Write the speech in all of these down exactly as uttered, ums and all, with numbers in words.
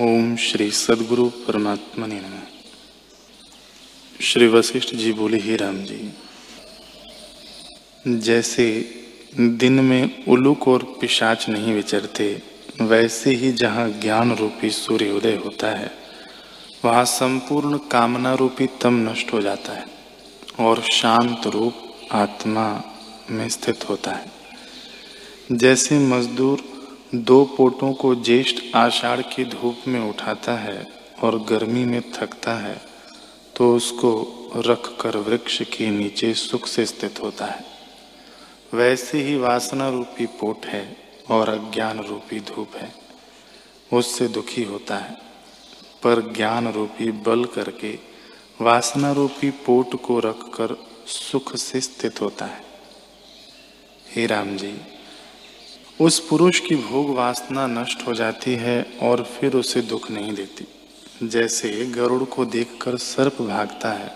ओम श्री सदगुरु परमात्मा ने नमः। श्री वशिष्ठ जी बोले, हे राम जी, जैसे दिन में उलूक और पिशाच नहीं विचरते, वैसे ही जहाँ ज्ञान रूपी सूर्योदय होता है वहाँ संपूर्ण कामना रूपी तम नष्ट हो जाता है और शांत रूप आत्मा में स्थित होता है। जैसे मजदूर दो पोटों को ज्येष्ठ आषाढ़ की धूप में उठाता है और गर्मी में थकता है, तो उसको रख कर वृक्ष के नीचे सुख से स्थित होता है, वैसे ही वासना रूपी पोट है और अज्ञान रूपी धूप है, उससे दुखी होता है। पर ज्ञान रूपी बल करके वासना रूपी पोट को रख कर सुख से स्थित होता है। हे राम जी, उस पुरुष की भोग वासना नष्ट हो जाती है और फिर उसे दुख नहीं देती। जैसे गरुड़ को देखकर सर्प भागता है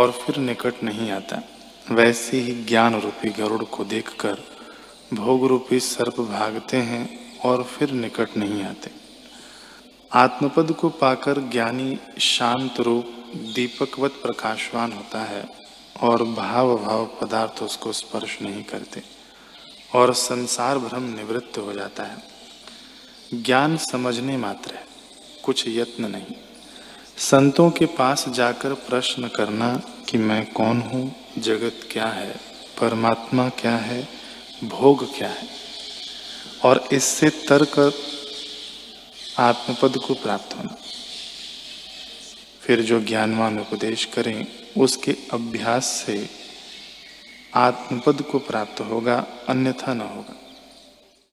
और फिर निकट नहीं आता, वैसे ही ज्ञान रूपी गरुड़ को देखकर भोग रूपी सर्प भागते हैं और फिर निकट नहीं आते। आत्मपद को पाकर ज्ञानी शांत रूप दीपकवत प्रकाशवान होता है और भाव भाव पदार्थ उसको स्पर्श नहीं करते और संसार भ्रम निवृत्त हो जाता है। ज्ञान समझने मात्र है, कुछ यत्न नहीं। संतों के पास जाकर प्रश्न करना कि मैं कौन हूँ, जगत क्या है, परमात्मा क्या है, भोग क्या है, और इससे तर्क आत्मपद को प्राप्त होना। फिर जो ज्ञानवान उपदेश करें उसके अभ्यास से आत्मपद को प्राप्त होगा, अन्यथा न होगा।